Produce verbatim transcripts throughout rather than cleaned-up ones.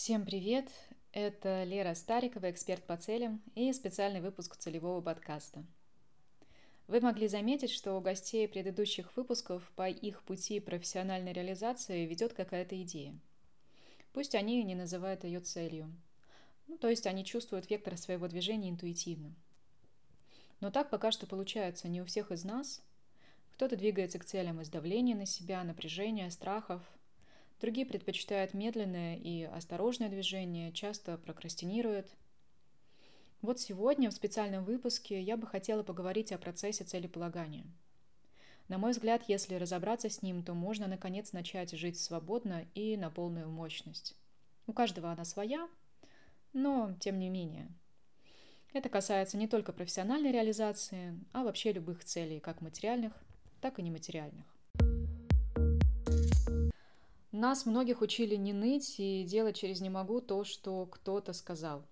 Всем привет! Это Лера Старикова, эксперт по целям и специальный выпуск Целевого подкаста. Вы могли заметить, что у гостей предыдущих выпусков по их пути профессиональной реализации ведет какая-то идея. Пусть они не называют ее целью. Ну, то есть они чувствуют вектор своего движения интуитивно. Но так пока что получается не у всех из нас. Кто-то двигается к целям из давления на себя, напряжения, страхов. Другие предпочитают медленное и осторожное движение, часто прокрастинируют. Вот сегодня в специальном выпуске я бы хотела поговорить о процессе целеполагания. На мой взгляд, если разобраться с ним, то можно наконец начать жить свободно и на полную мощность. У каждого она своя, но тем не менее. Это касается не только профессиональной реализации, а вообще любых целей, как материальных, так и нематериальных. Нас многих учили не ныть и делать через «не могу» то, что кто-то сказал.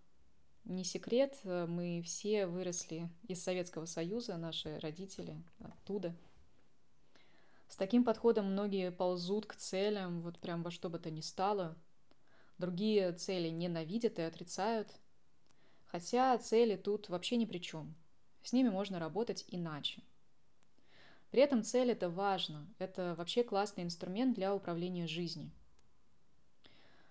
Не секрет, мы все выросли из Советского Союза, наши родители оттуда. С таким подходом многие ползут к целям, вот прям во что бы то ни стало. Другие цели ненавидят и отрицают. Хотя цели тут вообще ни при чем. С ними можно работать иначе. При этом цель – это важно, это вообще классный инструмент для управления жизнью.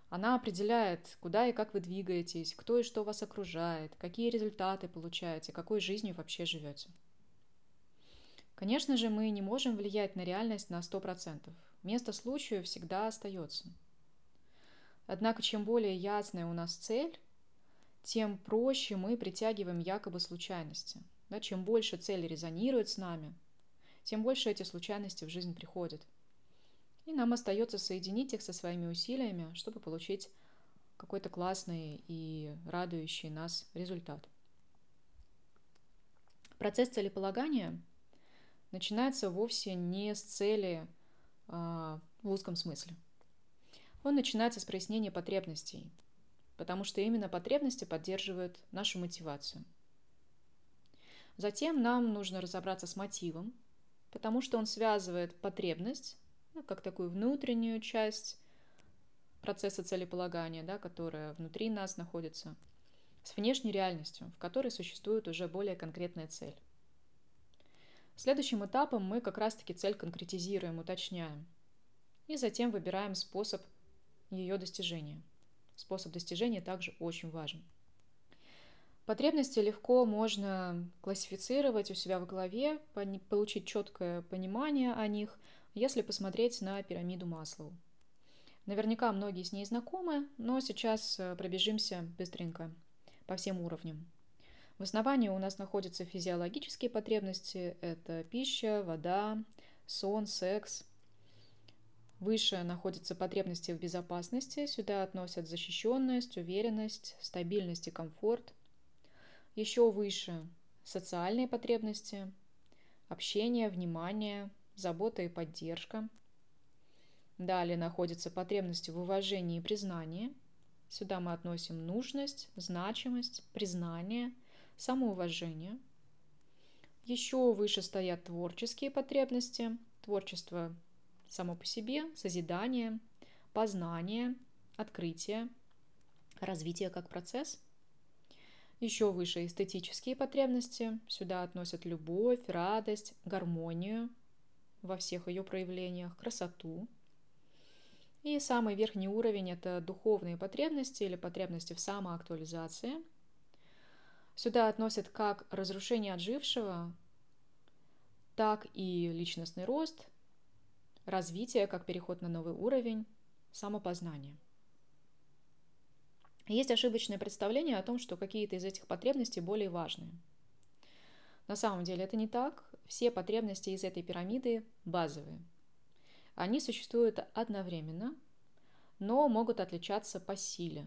Она определяет, куда и как вы двигаетесь, кто и что вас окружает, какие результаты получаете, какой жизнью вообще живете. Конечно же, мы не можем влиять на реальность на сто процентов. Место случаю всегда остается. Однако, чем более ясная у нас цель, тем проще мы притягиваем якобы случайности. Да, чем больше цель резонирует с нами, тем больше эти случайности в жизнь приходят. И нам остается соединить их со своими усилиями, чтобы получить какой-то классный и радующий нас результат. Процесс целеполагания начинается вовсе не с цели а, в узком смысле. Он начинается с прояснения потребностей, потому что именно потребности поддерживают нашу мотивацию. Затем нам нужно разобраться с мотивом, потому что он связывает потребность, ну, как такую внутреннюю часть процесса целеполагания, да, которая внутри нас находится, с внешней реальностью, в которой существует уже более конкретная цель. Следующим этапом мы как раз-таки цель конкретизируем, уточняем, и затем выбираем способ ее достижения. Способ достижения также очень важен. Потребности легко можно классифицировать у себя в голове, получить четкое понимание о них, если посмотреть на пирамиду Маслоу. Наверняка многие с ней знакомы, но сейчас пробежимся быстренько по всем уровням. В основании у нас находятся физиологические потребности, это пища, вода, сон, секс. Выше находятся потребности в безопасности, сюда относят защищенность, уверенность, стабильность и комфорт. Еще выше – социальные потребности, общение, внимание, забота и поддержка. Далее находятся потребности в уважении и признании. Сюда мы относим нужность, значимость, признание, самоуважение. Еще выше стоят творческие потребности. Творчество само по себе, созидание, познание, открытие, развитие как процесс. Еще выше эстетические потребности. Сюда относят любовь, радость, гармонию во всех ее проявлениях, красоту. И самый верхний уровень – это духовные потребности или потребности в самоактуализации. Сюда относят как разрушение отжившего, так и личностный рост, развитие, как переход на новый уровень, самопознание. Есть ошибочное представление о том, что какие-то из этих потребностей более важные. На самом деле это не так. Все потребности из этой пирамиды базовые. Они существуют одновременно, но могут отличаться по силе.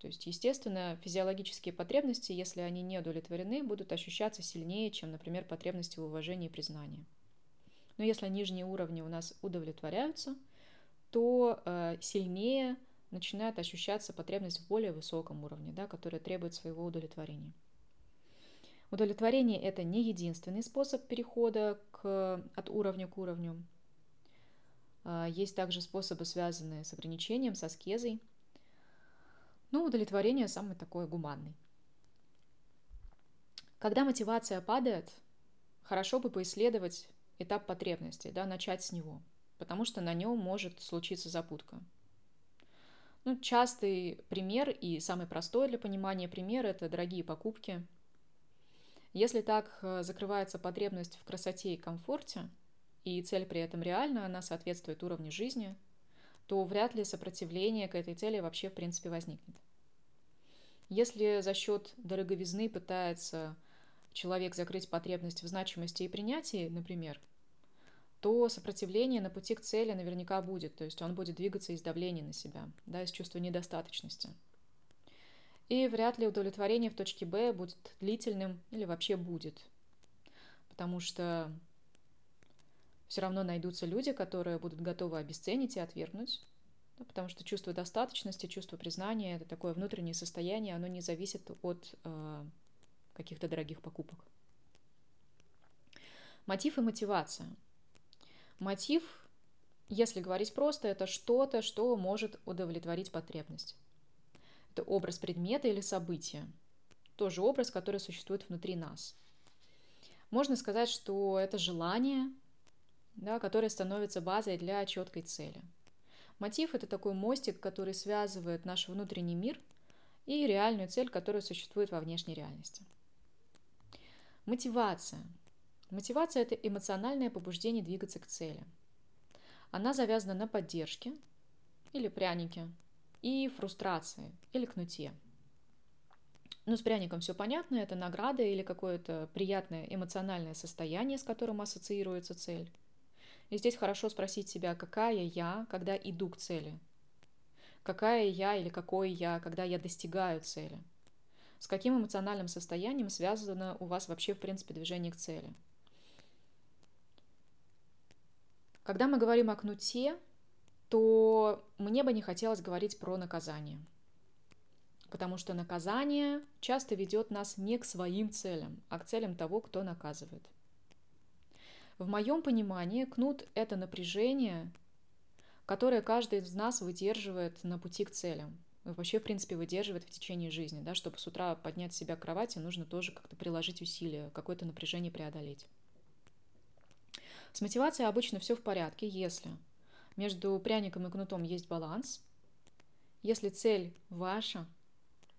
То есть, естественно, физиологические потребности, если они не удовлетворены, будут ощущаться сильнее, чем, например, потребности в уважении и признании. Но если нижние уровни у нас удовлетворяются, то сильнее начинает ощущаться потребность в более высоком уровне, да, которая требует своего удовлетворения. Удовлетворение – это не единственный способ перехода к, от уровня к уровню. Есть также способы, связанные с ограничением, с аскезой. Ну, удовлетворение самое такое гуманное. Когда мотивация падает, хорошо бы поисследовать этап потребностей, да, начать с него, потому что на нем может случиться запутка. Ну, частый пример и самый простой для понимания пример – это дорогие покупки. Если так закрывается потребность в красоте и комфорте, и цель при этом реальна, она соответствует уровню жизни, то вряд ли сопротивление к этой цели вообще в принципе возникнет. Если за счет дороговизны пытается человек закрыть потребность в значимости и принятии, например, то сопротивление на пути к цели наверняка будет, то есть он будет двигаться из давления на себя, да, из чувства недостаточности. И вряд ли удовлетворение в точке Б будет длительным или вообще будет, потому что все равно найдутся люди, которые будут готовы обесценить и отвергнуть, да, потому что чувство достаточности, чувство признания – это такое внутреннее состояние, оно не зависит от э, каких-то дорогих покупок. Мотив и мотивация. Мотив, если говорить просто, это что-то, что может удовлетворить потребность. Это образ предмета или события. Тоже образ, который существует внутри нас. Можно сказать, что это желание, да, которое становится базой для четкой цели. Мотив – это такой мостик, который связывает наш внутренний мир и реальную цель, которая существует во внешней реальности. Мотивация. Мотивация – это эмоциональное побуждение двигаться к цели. Она завязана на поддержке или прянике и фрустрации или кнуте. Ну, с пряником все понятно, это награда или какое-то приятное эмоциональное состояние, с которым ассоциируется цель. И здесь хорошо спросить себя, какая я, когда иду к цели? Какая я или какой я, когда я достигаю цели? С каким эмоциональным состоянием связано у вас вообще, в принципе, движение к цели? Когда мы говорим о кнуте, то мне бы не хотелось говорить про наказание. Потому что наказание часто ведет нас не к своим целям, а к целям того, кто наказывает. В моем понимании кнут – это напряжение, которое каждый из нас выдерживает на пути к целям. И вообще, в принципе, выдерживает в течение жизни. Да? Чтобы с утра поднять себя к кровати, нужно тоже как-то приложить усилия, какое-то напряжение преодолеть. С мотивацией обычно все в порядке, если между пряником и кнутом есть баланс, если цель ваша,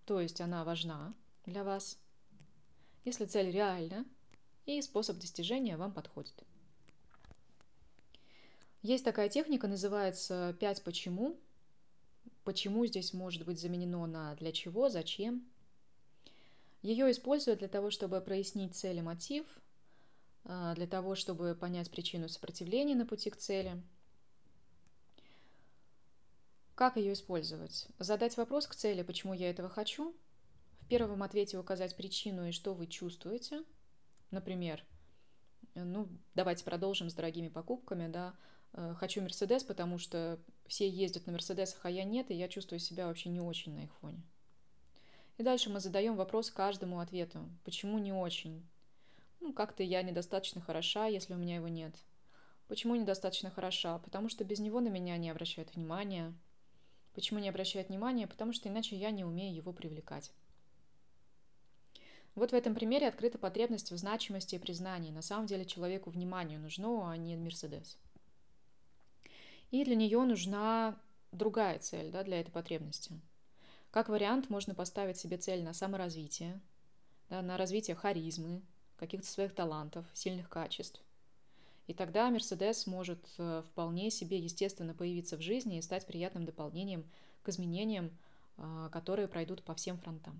то есть она важна для вас, если цель реальна и способ достижения вам подходит. Есть такая техника, называется «пять почему». Почему здесь может быть заменено на «для чего», «зачем». Ее используют для того, чтобы прояснить цель и мотив, для того, чтобы понять причину сопротивления на пути к цели. Как ее использовать? Задать вопрос к цели, почему я этого хочу. В первом ответе указать причину и что вы чувствуете. Например, ну, давайте продолжим с дорогими покупками, да. Хочу Мерседес, потому что все ездят на Мерседесах, а я нет, и я чувствую себя вообще не очень на их фоне. И дальше мы задаем вопрос каждому ответу. Почему не очень? Ну, как-то я недостаточно хороша, если у меня его нет. Почему недостаточно хороша? Потому что без него на меня не обращают внимания. Почему не обращают внимания? Потому что иначе я не умею его привлекать. Вот в этом примере открыта потребность в значимости и признании. На самом деле человеку внимание нужно, а не Мерседес. И для нее нужна другая цель, да, для этой потребности. Как вариант, можно поставить себе цель на саморазвитие, да, на развитие харизмы, каких-то своих талантов, сильных качеств. И тогда Мерседес может вполне себе естественно появиться в жизни и стать приятным дополнением к изменениям, которые пройдут по всем фронтам.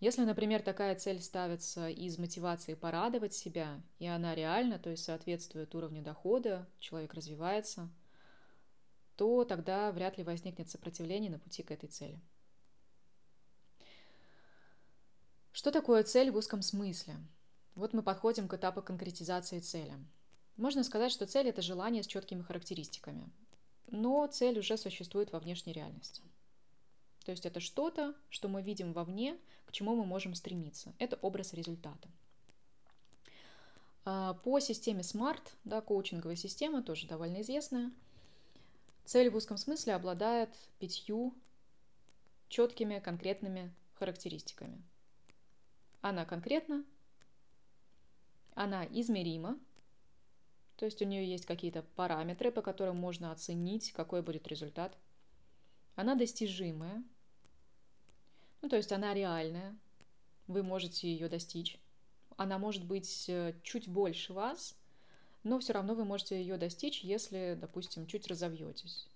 Если, например, такая цель ставится из мотивации порадовать себя, и она реальна, то есть соответствует уровню дохода, человек развивается, то тогда вряд ли возникнет сопротивление на пути к этой цели. Что такое цель в узком смысле? Вот мы подходим к этапу конкретизации цели. Можно сказать, что цель – это желание с четкими характеристиками, но цель уже существует во внешней реальности. То есть это что-то, что мы видим вовне, к чему мы можем стремиться. Это образ результата. По системе смарт, да, коучинговая система, тоже довольно известная, Цель в узком смысле обладает пятью четкими, конкретными характеристиками. Она конкретна, она измерима, то есть у нее есть какие-то параметры, по которым можно оценить, какой будет результат. Она достижимая, ну, то есть она реальная, вы можете ее достичь. Она может быть чуть больше вас, но все равно вы можете ее достичь, если, допустим, чуть разовьетесь.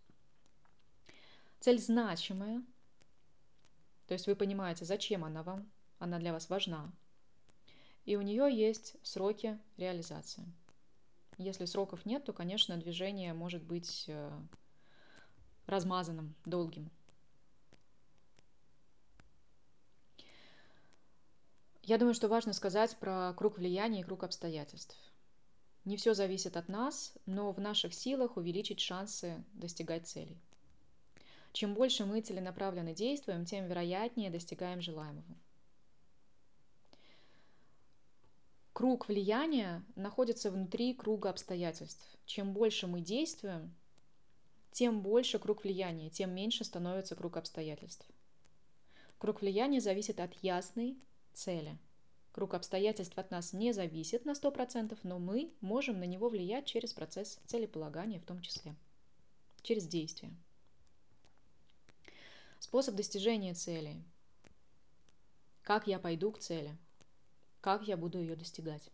Цель значимая, то есть вы понимаете, зачем она вам, она для вас важна. И у нее есть сроки реализации. Если сроков нет, то, конечно, движение может быть размазанным, долгим. Я думаю, что важно сказать про круг влияния и круг обстоятельств. Не все зависит от нас, но в наших силах увеличить шансы достигать целей. Чем больше мы целенаправленно действуем, тем вероятнее достигаем желаемого. Круг влияния находится внутри круга обстоятельств. Чем больше мы действуем, тем больше круг влияния, тем меньше становится круг обстоятельств. Круг влияния зависит от ясной цели. Круг обстоятельств от нас не зависит на сто процентов, но мы можем на него влиять через процесс целеполагания в том числе, через действия. Способ достижения цели. Как я пойду к цели? Как я буду ее достигать.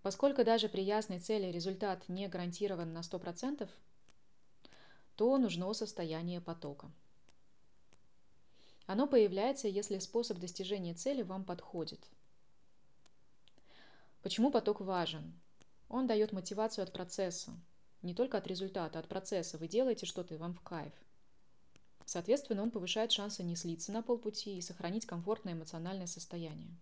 Поскольку даже при ясной цели результат не гарантирован на сто процентов, то нужно состояние потока. Оно появляется, если способ достижения цели вам подходит. Почему поток важен? Он дает мотивацию от процесса, не только от результата, от процесса. Вы делаете что-то, и вам в кайф. Соответственно, он повышает шансы не слиться на полпути и сохранить комфортное эмоциональное состояние.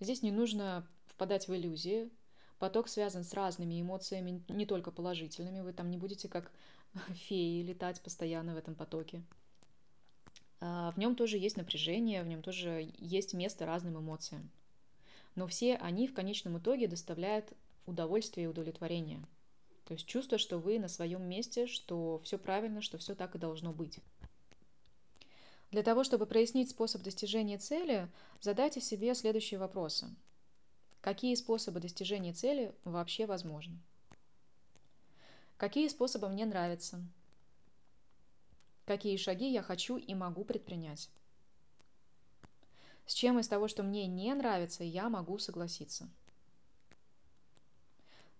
Здесь не нужно впадать в иллюзии. Поток связан с разными эмоциями, не только положительными. Вы там не будете как феи летать постоянно в этом потоке. В нем тоже есть напряжение, в нем тоже есть место разным эмоциям. Но все они в конечном итоге доставляют удовольствие и удовлетворение. То есть чувство, что вы на своем месте, что все правильно, что все так и должно быть. Для того, чтобы прояснить способ достижения цели, задайте себе следующие вопросы. Какие способы достижения цели вообще возможны? Какие способы мне нравятся? Какие шаги я хочу и могу предпринять? С чем из того, что мне не нравится, я могу согласиться?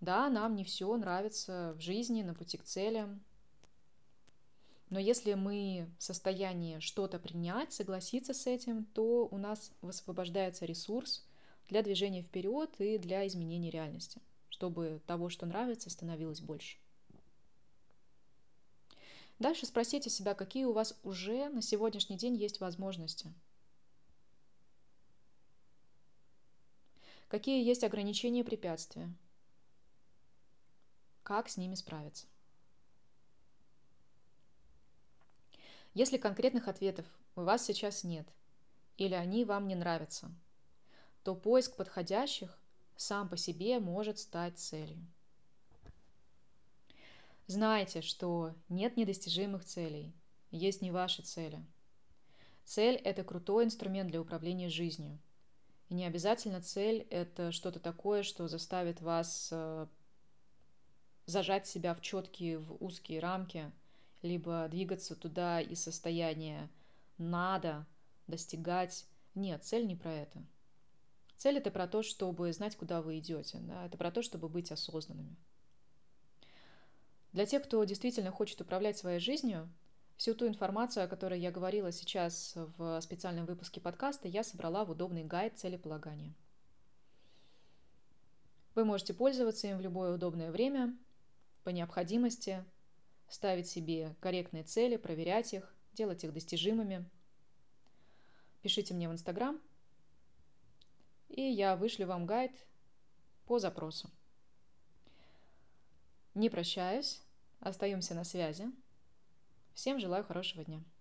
Да, нам не все нравится в жизни, на пути к целям. Но если мы в состоянии что-то принять, согласиться с этим, то у нас высвобождается ресурс для движения вперед и для изменения реальности, чтобы того, что нравится, становилось больше. Дальше спросите себя, какие у вас уже на сегодняшний день есть возможности. Какие есть ограничения и препятствия? Как с ними справиться? Если конкретных ответов у вас сейчас нет, или они вам не нравятся, то поиск подходящих сам по себе может стать целью. Знайте, что нет недостижимых целей, есть не ваши цели. Цель – это крутой инструмент для управления жизнью. И не обязательно цель – это что-то такое, что заставит вас зажать себя в четкие, в узкие рамки, либо двигаться туда из состояния «надо», «достигать». Нет, цель не про это. Цель – это про то, чтобы знать, куда вы идете, да? Это про то, чтобы быть осознанными. Для тех, кто действительно хочет управлять своей жизнью, всю ту информацию, о которой я говорила сейчас в специальном выпуске подкаста, я собрала в удобный гайд целеполагания. Вы можете пользоваться им в любое удобное время, по необходимости, ставить себе корректные цели, проверять их, делать их достижимыми. Пишите мне в Инстаграм, и я вышлю вам гайд по запросу. Не прощаюсь, остаемся на связи. Всем желаю хорошего дня.